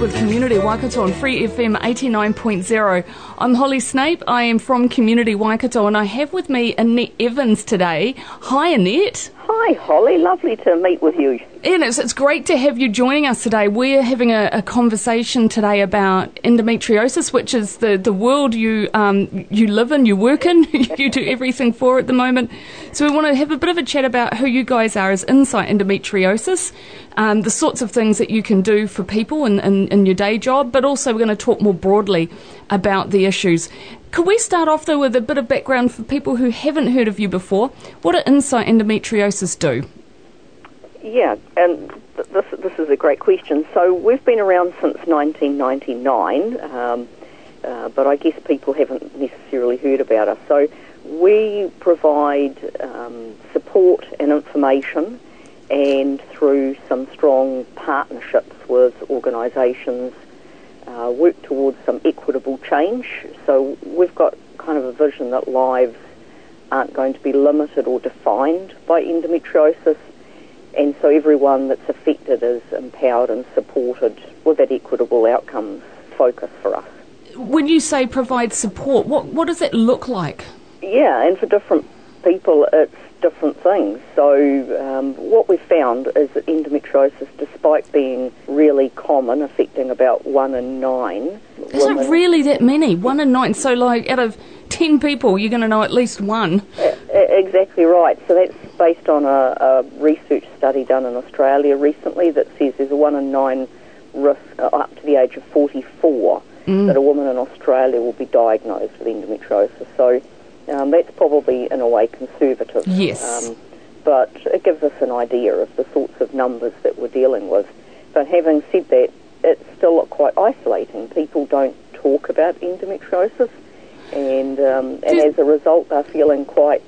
With Community Waikato on Free FM 89.0. I'm Holly Snape. I am from Community Waikato and I have with me Annette Evans today. Hi Annette. Hi Holly, lovely to meet with you. And it's great to have you joining us today. We're having a conversation today about endometriosis, which is the world you live in, you work in, you do everything for at the moment. So we want to have a bit of a chat about who you guys are as Insight Endometriosis, the sorts of things that you can do for people in your day job, but also we're going to talk more broadly about the issues. Could we start off though with a bit of background for people who haven't heard of you before? What does Insight Endometriosis do? Yeah, and this is a great question. So we've been around since 1999, but I guess people haven't necessarily heard about us. So we provide support and information, and through some strong partnerships with organisations, work towards some equitable change. So we've got kind of a vision that lives aren't going to be limited or defined by endometriosis, and so everyone that's affected is empowered and supported with that equitable outcomes focus for us. When you say provide support, what does it look like? Yeah, and for different people it's different things. So what we've found is that endometriosis, despite being really common, affecting about 1 in 9 women. Is it really that many? 1 in 9? So like out of 10 people, you're going to know at least one. Exactly right. So that's based on a research study done in Australia recently that says there's a 1 in 9 risk up to the age of 44 that a woman in Australia will be diagnosed with endometriosis. So that's probably in a way conservative. Yes. But it gives us an idea of the sorts of numbers that we're dealing with. But having said that, it's still quite isolating. People don't talk about endometriosis. And as a result, they're feeling quite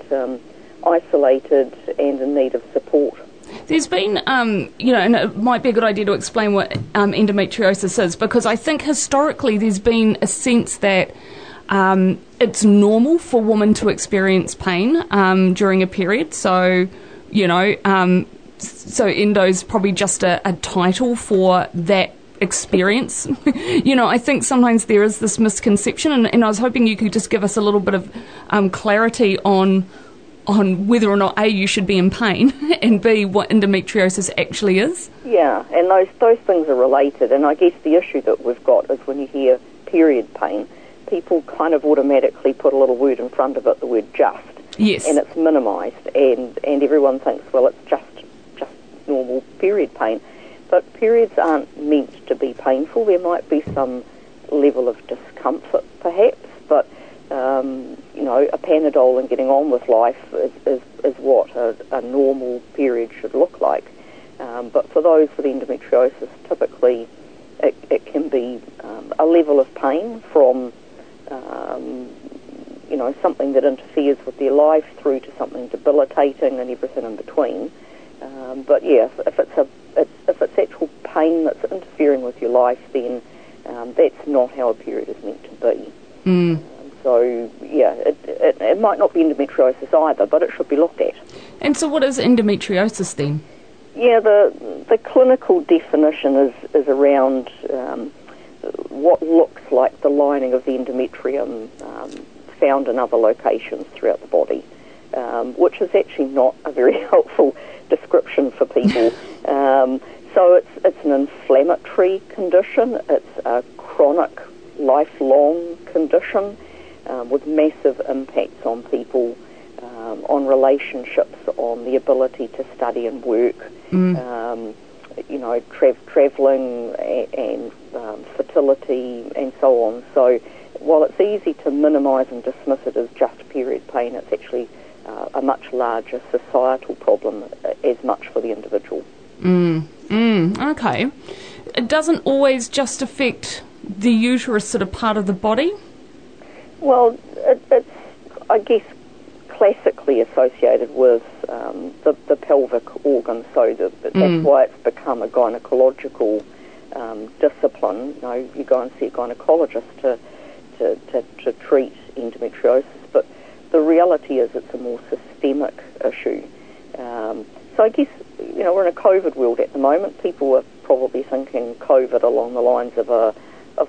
isolated and in need of support. There's been, and it might be a good idea to explain what endometriosis is, because I think historically there's been a sense that it's normal for women to experience pain during a period. So, so endo's probably just a title for that experience. I think sometimes there is this misconception, and I was hoping you could just give us a little bit of clarity on whether or not A, you should be in pain, and B, what endometriosis actually is. Yeah, and those things are related, and I guess the issue that we've got is when you hear period pain, people kind of automatically put a little word in front of it, the word just. Yes. And it's minimised, and everyone thinks, well, it's just normal period pain. But periods aren't meant to be painful. There might be some level of discomfort, perhaps, but, a Panadol and getting on with life is what a normal period should look like. But for those with endometriosis, typically it can be a level of pain from, something that interferes with their life through to something debilitating and everything in between. But yeah, if it's actual pain that's interfering with your life, then that's not how a period is meant to be. So yeah, it might not be endometriosis either, but it should be looked at. And so, what is endometriosis then? Yeah, the clinical definition is around what looks like the lining of the endometrium found in other locations throughout the body, which is actually not a very helpful description for people. So it's an inflammatory condition. It's a chronic, lifelong condition with massive impacts on people, on relationships, on the ability to study and work, travelling and fertility and so on. So while it's easy to minimise and dismiss it as just period pain, it's actually a much larger societal problem as much for the individual. Okay. It doesn't always just affect the uterus sort of part of the body? Well, it's, I guess, classically associated with the pelvic organ, so that's why it's become a gynecological discipline. You know, you go and see a gynecologist to treat endometriosis, but the reality is it's a more systemic issue. So I guess, you know, we're in a COVID world at the moment. People are probably thinking COVID along the lines of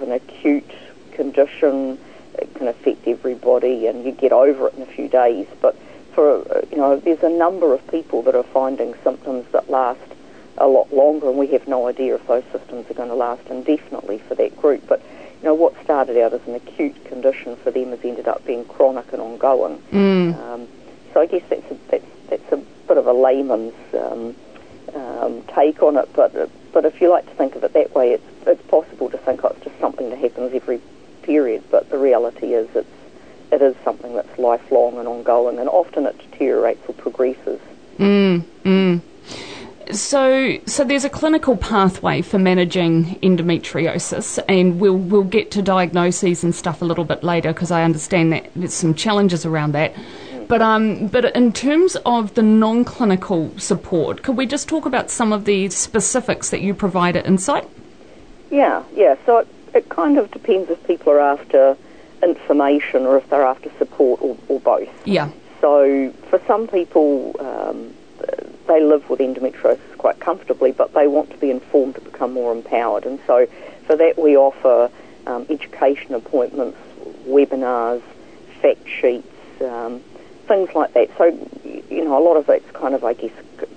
an acute condition. It can affect everybody, and you get over it in a few days. But for, you know, there's a number of people that are finding symptoms that last a lot longer, and we have no idea if those symptoms are going to last indefinitely for that group. But, you know, what started out as an acute condition for them has ended up being chronic and ongoing. So I guess that's a bit of a layman's take on it. But if you like to think of it that way, it's possible to think, oh, it's just something that happens every period, but the reality is it is something that's lifelong and ongoing, and often it deteriorates or progresses. So there's a clinical pathway for managing endometriosis, and we'll get to diagnoses and stuff a little bit later, because I understand that there's some challenges around that. But in terms of the non-clinical support, could we just talk about some of the specifics that you provide at Insight? Yeah. So it kind of depends if people are after information or if they're after support, or both. Yeah. So for some people, they live with endometriosis quite comfortably, but they want to be informed to become more empowered. And so for that we offer education appointments, webinars, fact sheets, things like that. So, you know, a lot of it's kind of, I guess,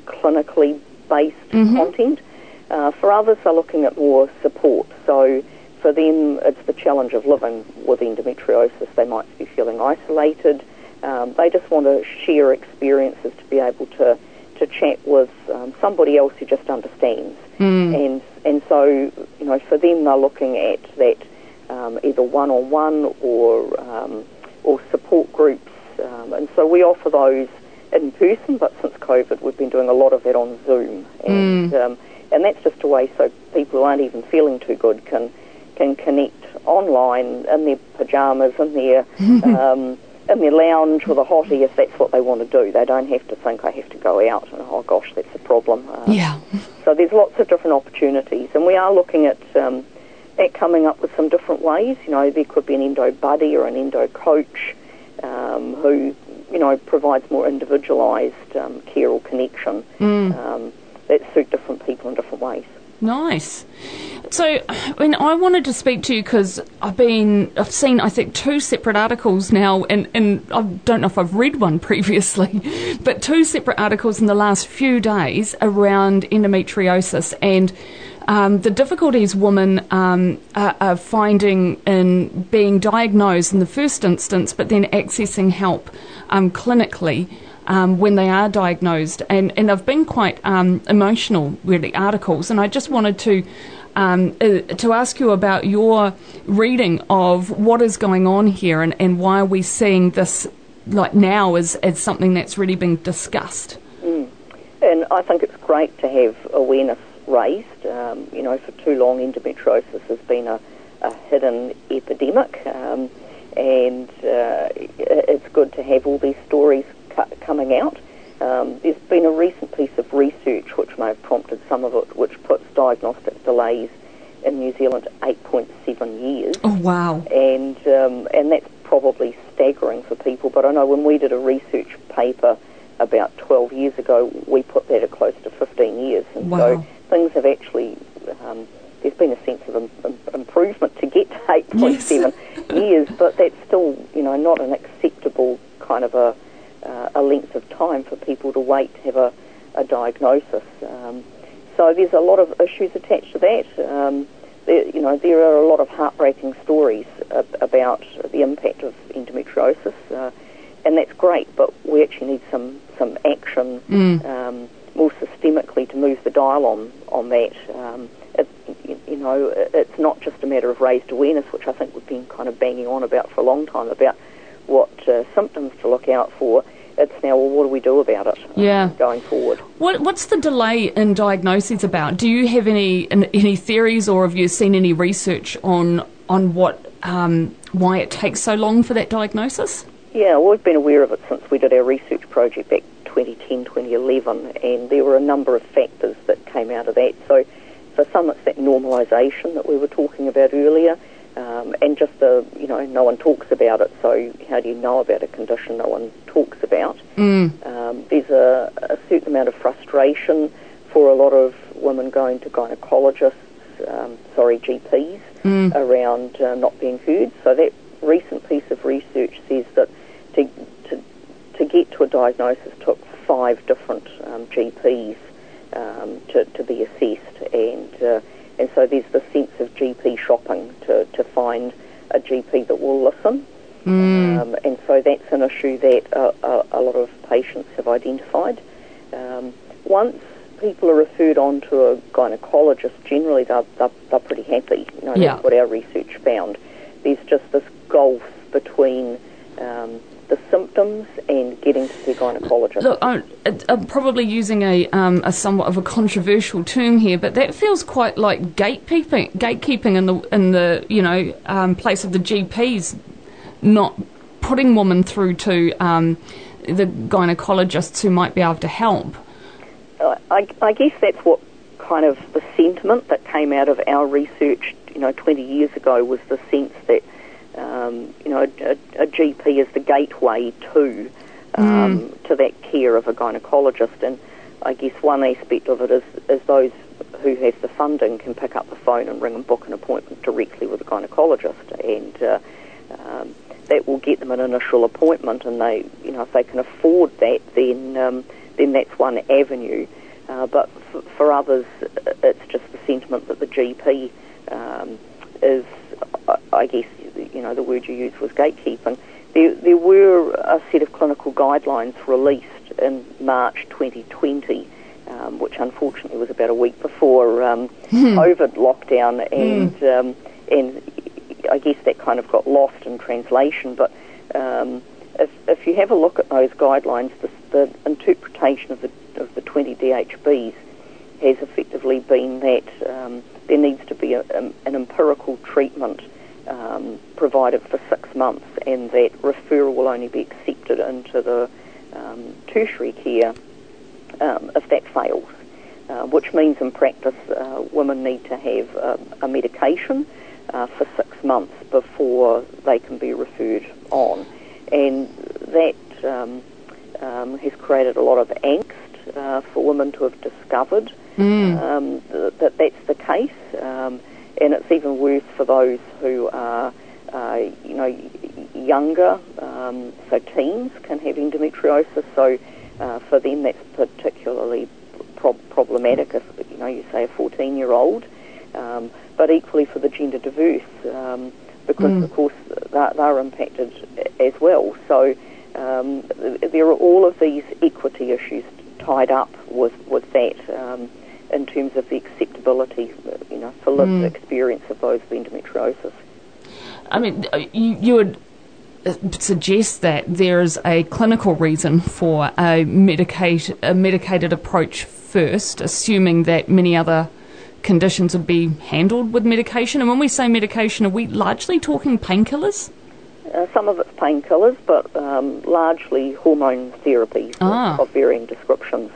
clinically based content. For others, they're looking at more support. So for them, it's the challenge of living with endometriosis. They might be feeling isolated. They just want to share experiences, to be able to chat with somebody else who just understands. And so, you know, for them, they're looking at that either one-on-one or support groups. And so we offer those in person, but since COVID, we've been doing a lot of that on Zoom. And that's just a way so people who aren't even feeling too good can connect online in their pyjamas, in their lounge with a hottie, if that's what they want to do. They don't have to think, I have to go out, and oh gosh, that's a problem. So there's lots of different opportunities, and we are looking at coming up with some different ways. You know, there could be an endo buddy or an endo coach who, you know, provides more individualised care or connection that suit different people in different ways. Nice. So, I mean, I wanted to speak to you because I've seen, I think, two separate articles now, and I don't know if I've read one previously, but two separate articles in the last few days around endometriosis and the difficulties women are finding in being diagnosed in the first instance, but then accessing help clinically when they are diagnosed. And they've been quite emotional, really, articles, and I just wanted to ask you about your reading of what is going on here, and why are we seeing this like now as something that's really being discussed. And I think it's great to have awareness raised. You know, for too long endometriosis has been a hidden epidemic, and it's good to have all these stories coming out. There's been a recent piece of research which may have prompted some of it, which puts diagnostic delays in New Zealand at 8.7 years. Oh, wow. And that's probably staggering for people, but I know when we did a research paper about 12 years ago, we put that at close to 15 years. And so things have actually, there's been a sense of improvement to get to 8.7 years, but that's still, you know, not an acceptable kind of a length of time for people to wait to have a diagnosis. So there's a lot of issues attached to that. There are a lot of heartbreaking stories about the impact of endometriosis, and that's great, but we actually need some action more systemically to move the dial on that. It's not just a matter of raised awareness, which I think we've been kind of banging on about for a long time, about what symptoms to look out for. It's now, well, what do we do about it going forward? What's the delay in diagnoses about? Do you have any theories, or have you seen any research on on what why it takes so long for that diagnosis? Yeah, well, we've been aware of it since we did our research project back 2010, 2011, and there were a number of factors that came out of that. So for some, it's that normalisation that we were talking about earlier, and just the, you know, no one talks about it, so how do you know about a condition no one talks about? Mm. There's a certain amount of frustration for a lot of women going to gynecologists, GPs, around not being heard. So that recent piece of research says that to get to a diagnosis took 5 different GPs to be assessed, and so there's the sense of GP shopping to find a GP that will listen, and so that's an issue that a lot of patients have identified. Once people are referred on to a gynecologist, generally they're pretty happy. You know, yeah. That's what our research found. There's just this gulf between the symptoms and getting to see a gynecologist. Look, I'm probably using a somewhat of a controversial term here, but that feels quite like gatekeeping in the place of the GPs, not putting women through to the gynecologists who might be able to help. I guess that's what kind of the sentiment that came out of our research, 20 years ago, was the sense that, a GP is the gateway to that care of a gynecologist. And I guess one aspect of it is those who have the funding can pick up the phone and ring and book an appointment directly with a gynecologist, and that will get them an initial appointment. And they, if they can afford that, then that's one avenue. But for others, it's just the sentiment that the GP is, I guess, the word you used was gatekeeping. There were a set of clinical guidelines released in March 2020, which unfortunately was about a week before COVID lockdown, and I guess that kind of got lost in translation. But if you have a look at those guidelines, the interpretation of the 20 DHBs has effectively been that there needs to be an empirical treatment provided for 6 months, and that referral will only be accepted into the tertiary care if that fails, which means in practice women need to have a medication for 6 months before they can be referred on. And that has created a lot of angst for women to have discovered that that's the case, and it's even worse for those who are, younger, so teens can have endometriosis, so for them that's particularly problematic if, you say a 14-year-old, but equally for the gender diverse, because, of course, they're impacted as well. So there are all of these equity issues tied up with that in terms of the acceptability, for lived experience of those with endometriosis. I mean, you would suggest that there is a clinical reason for a medicated approach first, assuming that many other conditions would be handled with medication. And when we say medication, are we largely talking painkillers? Some of it's painkillers, but largely hormone therapies of varying descriptions.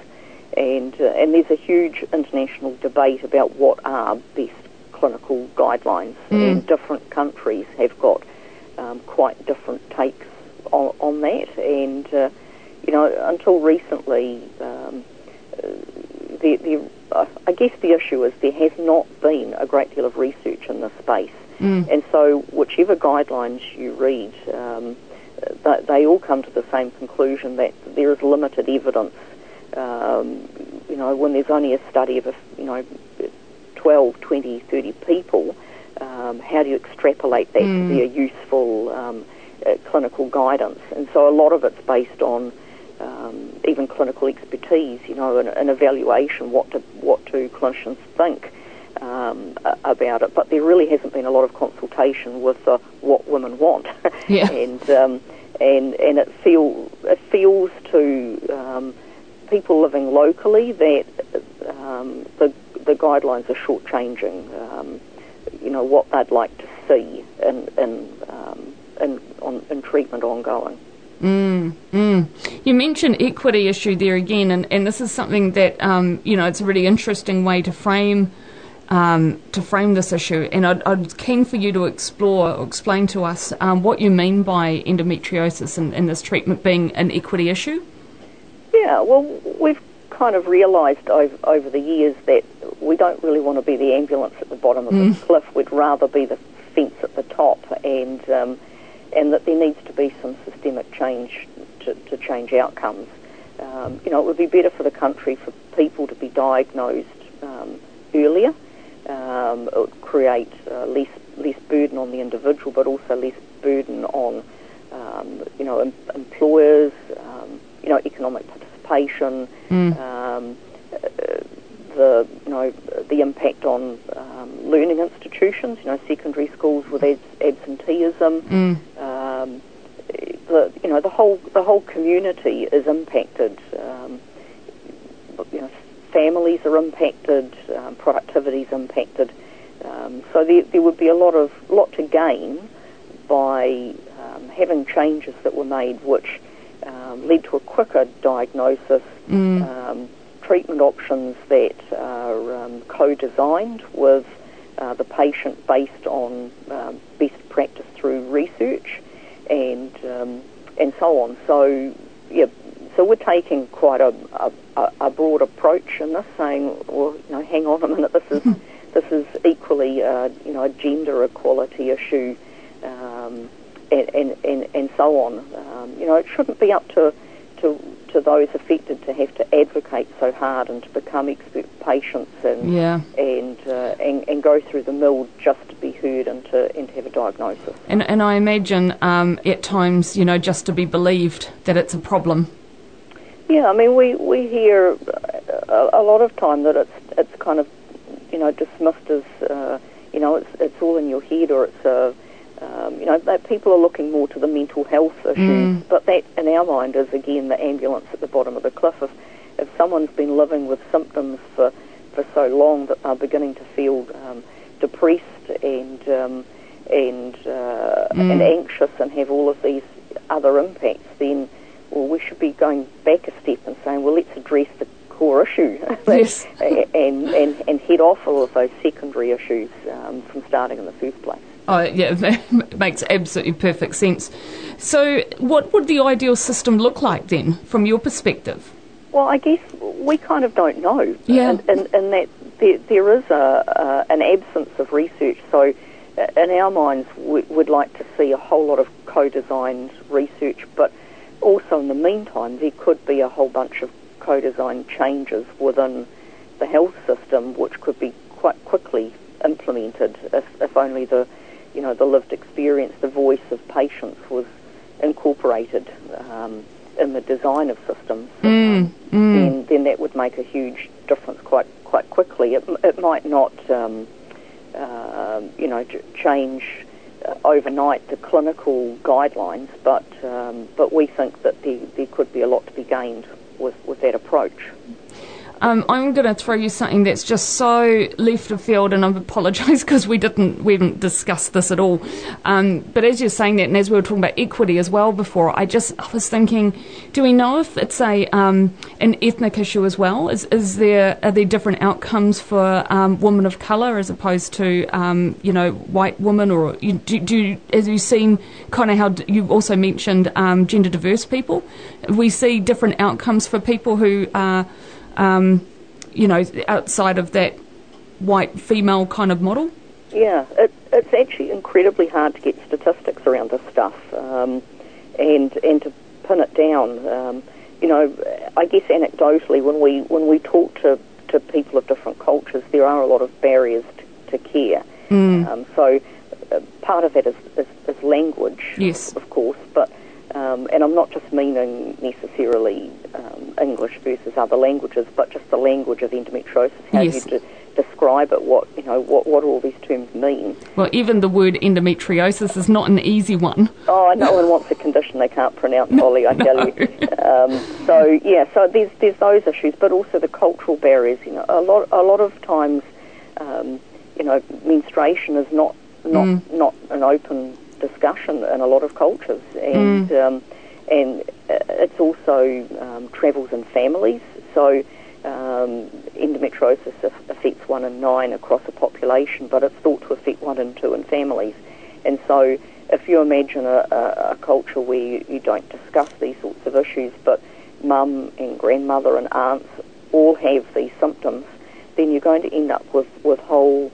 And there's a huge international debate about what are best clinical guidelines. And different countries have got quite different takes on that. And, until recently, I guess the issue is there has not been a great deal of research in this space. And so whichever guidelines you read, they all come to the same conclusion that there is limited evidence. When there's only a study of, 12, 20, 30 people, how do you extrapolate that to be a useful clinical guidance? And so a lot of it's based on even clinical expertise, an evaluation, what do clinicians think about it. But there really hasn't been a lot of consultation with what women want. Yeah. And it feels to people living locally that the guidelines are shortchanging you know, what they'd like to see in treatment ongoing. You mentioned equity issue there again, and this is something that, you know, it's a really interesting way to frame this issue, and I'm keen for you to explore or explain to us what you mean by endometriosis and this treatment being an equity issue. Yeah, well, we've kind of realised over the years that we don't really want to be the ambulance at the bottom of the cliff. We'd rather be the fence at the top, and that there needs to be some systemic change to change outcomes. You know, it would be better for the country for people to be diagnosed earlier. It would create less burden on the individual, but also less burden on, you know, employers, you know, economic participation, the impact on learning institutions, you know, secondary schools with absenteeism, the whole community is impacted. You know, families are impacted, productivity is impacted. So there would be a lot to gain by having changes that were made, which led to a quicker diagnosis. Treatment options that are co-designed with the patient based on best practice through research, and so on. So yeah, so we're taking quite a broad approach in this, saying, well, you know, hang on a minute, this is equally you know, a gender equality issue, and so on. You know, it shouldn't be up to those affected to have to advocate so hard and to become expert patients and go through the mill just to be heard and to have a diagnosis. And I imagine at times, you know, just to be believed that it's a problem. Yeah, I mean, we hear a lot of time that it's kind of, you know, dismissed as you know, it's all in your head, or it's a you know, that people are looking more to the mental health issues, but that, in our mind, is again the ambulance at the bottom of the cliff. If someone's been living with symptoms for so long that they're beginning to feel depressed and anxious and have all of these other impacts, then, well, we should be going back a step and saying, well, let's address the core issue and head off all of those secondary issues from starting in the first place. Oh, yeah, that makes absolutely perfect sense. So what would the ideal system look like then, from your perspective? Well, I guess we kind of don't know, and that there is an absence of research. So in our minds, we'd like to see a whole lot of co-designed research, but also in the meantime, there could be a whole bunch of co-designed changes within the health system, which could be quite quickly implemented if only the... you know, the lived experience, the voice of patients was incorporated in the design of systems. Then that would make a huge difference quite quickly. It might not, you know, change overnight the clinical guidelines, but we think that there could be a lot to be gained with that approach. I'm going to throw you something that's just so left of field, and I apologise because we didn't discuss this at all. But as you're saying that, and as we were talking about equity as well before, I was thinking, do we know if it's a an ethnic issue as well? Are there different outcomes for women of colour as opposed to you know, white women, or do as you've seen kind of how you also mentioned gender diverse people? We see different outcomes for people who are you know, outside of that white female kind of model? Yeah, it's actually incredibly hard to get statistics around this stuff and to pin it down. You know, I guess anecdotally, when we talk to people of different cultures, there are a lot of barriers to care. So part of that is language, yes, of course, but and I'm not just meaning necessarily English versus other languages, but just the language of endometriosis. How do you describe it? What, you know, what do all these terms mean? Well, even the word endometriosis is not an easy one. Oh, no one wants a condition they can't pronounce, Holly, I tell you. So yeah, so there's those issues, but also the cultural barriers. You know, a lot of times, you know, menstruation is not an open discussion in a lot of cultures, and it's also travels in families. So endometriosis affects 1 in 9 across a population, but it's thought to affect 1 in 2 in families. And so if you imagine a culture where you don't discuss these sorts of issues, but mum and grandmother and aunts all have these symptoms, then you're going to end up with whole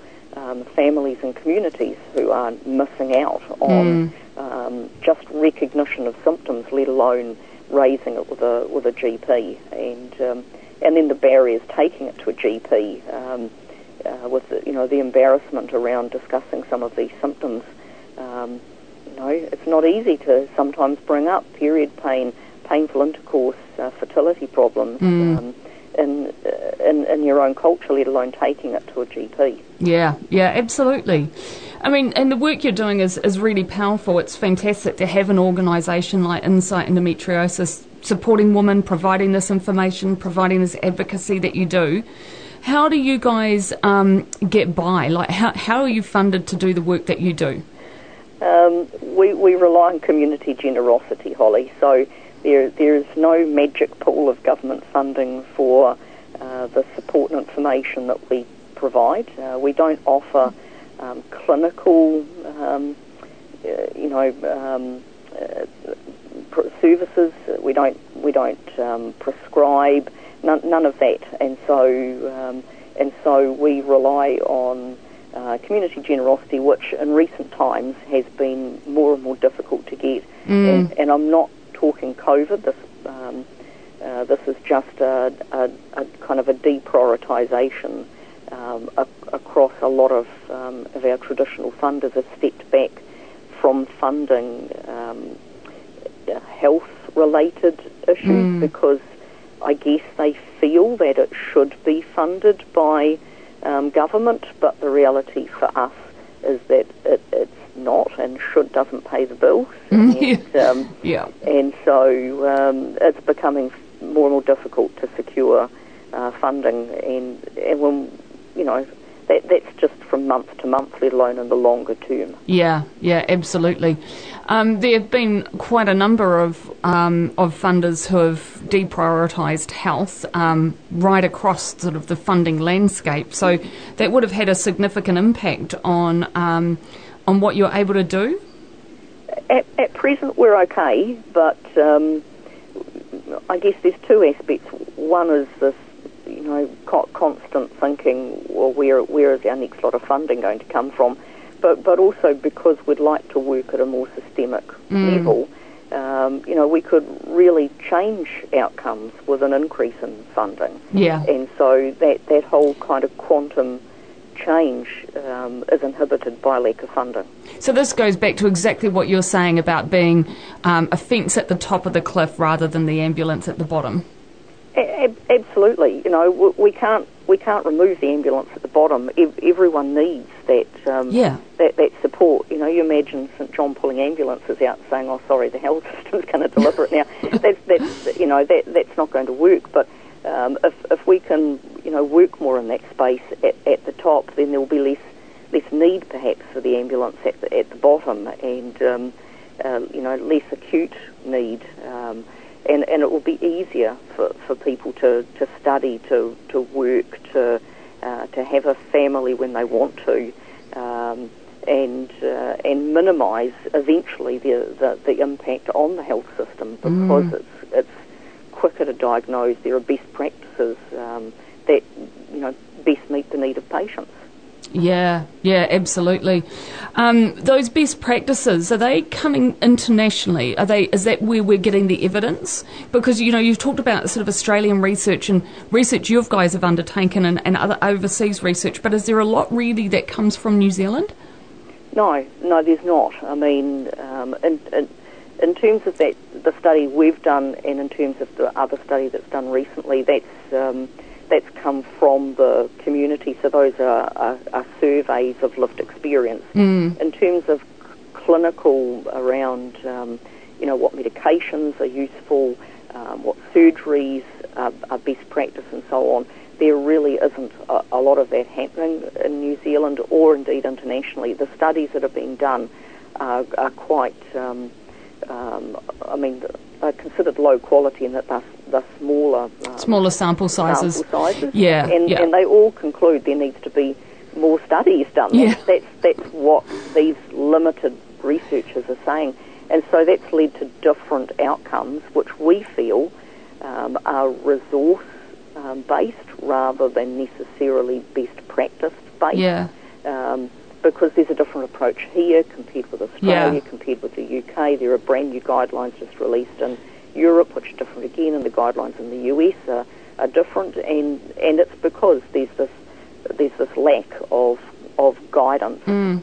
families and communities who are missing out on just recognition of symptoms, let alone raising it with a GP, and then the barriers taking it to a GP with the embarrassment around discussing some of these symptoms. It's not easy to sometimes bring up period pain, painful intercourse, fertility problems. In your own culture, let alone taking it to a GP. Yeah, absolutely. I mean, and the work you're doing is really powerful. It's fantastic to have an organisation like Insight Endometriosis supporting women, providing this information, providing this advocacy that you do. How do you guys get by? Like, how are you funded to do the work that you do? We rely on community generosity, Holly. So there is no magic pool of government funding for the support and information that we provide. We don't offer clinical, services. We don't prescribe none of that. And so we rely on community generosity, which in recent times has been more and more difficult to get. And I'm not talking COVID. This is just a kind of a deprioritisation across a lot of our traditional funders have stepped back from funding health-related issues because I guess they feel that it should be funded by government, but the reality for us is that it's not and doesn't pay the bills, and so it's becoming more and more difficult to secure funding, and when that's just from month to month, let alone in the longer term. Yeah, absolutely. There have been quite a number of funders who have deprioritised health right across sort of the funding landscape. So that would have had a significant impact on what you're able to do? At present, we're okay, but I guess there's two aspects. One is this, constant thinking, well, where is our next lot of funding going to come from? But also because we'd like to work at a more systemic level, we could really change outcomes with an increase in funding. Yeah. And so that whole kind of quantum change is inhibited by lack of funding. So this goes back to exactly what you're saying about being a fence at the top of the cliff rather than the ambulance at the bottom. Absolutely. We can't remove the ambulance at the bottom. Everyone needs that support. You imagine St John pulling ambulances out saying, "Oh, sorry, the health system's going to deliver it now." That's not going to work. But if we can work more in that space at the top, then there will be less need perhaps for the ambulance at the bottom, and less acute need. And it will be easier for people to study, to work, to have a family when they want to, and minimise eventually the impact on the health system, because it's quicker to diagnose. There are best practices that best meet the need of patients. Yeah, absolutely. Those best practices, are they coming internationally? Is that where we're getting the evidence? Because you've talked about sort of Australian research and research you guys have undertaken and other overseas research, but is there a lot really that comes from New Zealand? No, there's not. I mean, in terms of that, the study we've done, and in terms of the other study that's done recently, that's come from the community, so those are surveys of lived experience. In terms of clinical around, what medications are useful, what surgeries are best practice and so on, there really isn't a lot of that happening in New Zealand or indeed internationally. The studies that have been done are quite, are considered low quality in that they're smaller. Smaller sample sizes. Yeah, and they all conclude there needs to be more studies done. Yeah. That's what these limited researchers are saying. And so that's led to different outcomes, which we feel are resource-based rather than necessarily best practice-based. Yeah. Because there's a different approach here compared with Australia, compared with the UK. There are brand new guidelines just released in Europe, which are different again, and the guidelines in the US are different. And it's because there's this lack of guidance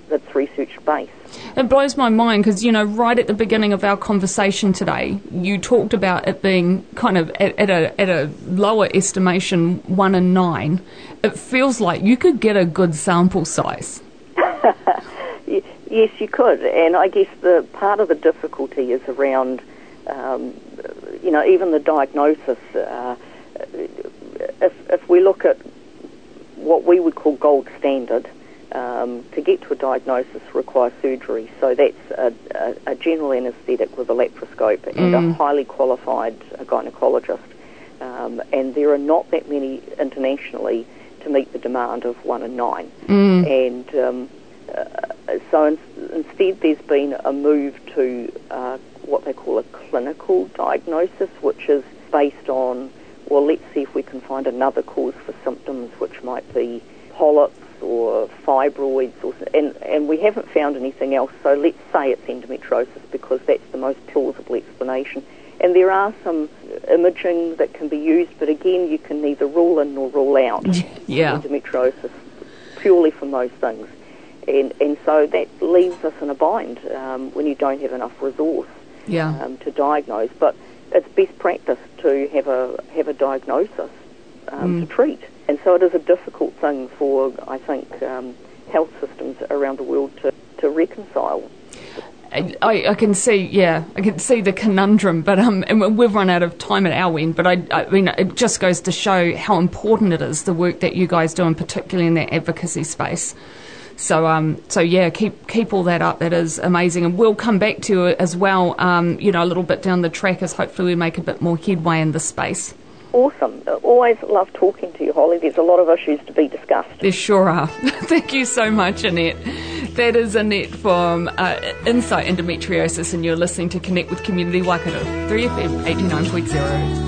that's research-based. It blows my mind because, right at the beginning of our conversation today, you talked about it being kind of at a lower estimation, 1 in 9. It feels like you could get a good sample size. Yes, you could. And I guess the part of the difficulty is around, even the diagnosis. If we look at what we would call gold standard, to get to a diagnosis requires surgery, so that's a general anaesthetic with a laparoscope and a highly qualified gynaecologist, and there are not that many internationally to meet the demand of 1 in 9, and so instead there's been a move to what they call a clinical diagnosis, which is based on, well, let's see if we can find another cause for symptoms, which might be polyps or fibroids, and we haven't found anything else, so let's say it's endometriosis because that's the most plausible explanation. And there are some imaging that can be used, but again, you can neither rule in nor rule out endometriosis purely from those things. And so that leaves us in a bind when you don't have enough resource to diagnose. But it's best practice to have a diagnosis to treat. And so it is a difficult thing for, I think, health systems around the world to reconcile. I can see the conundrum, but and we've run out of time at our end, but I mean, it just goes to show how important it is, the work that you guys do, and particularly in that advocacy space. So, keep all that up. That is amazing. And we'll come back to it as well, a little bit down the track, as hopefully we make a bit more headway in this space. Awesome. Always love talking to you, Holly. There's a lot of issues to be discussed. There sure are. Thank you so much, Annette. That is Annette from Insight Endometriosis, and you're listening to Connect with Community Waikato, 3FM 89.0.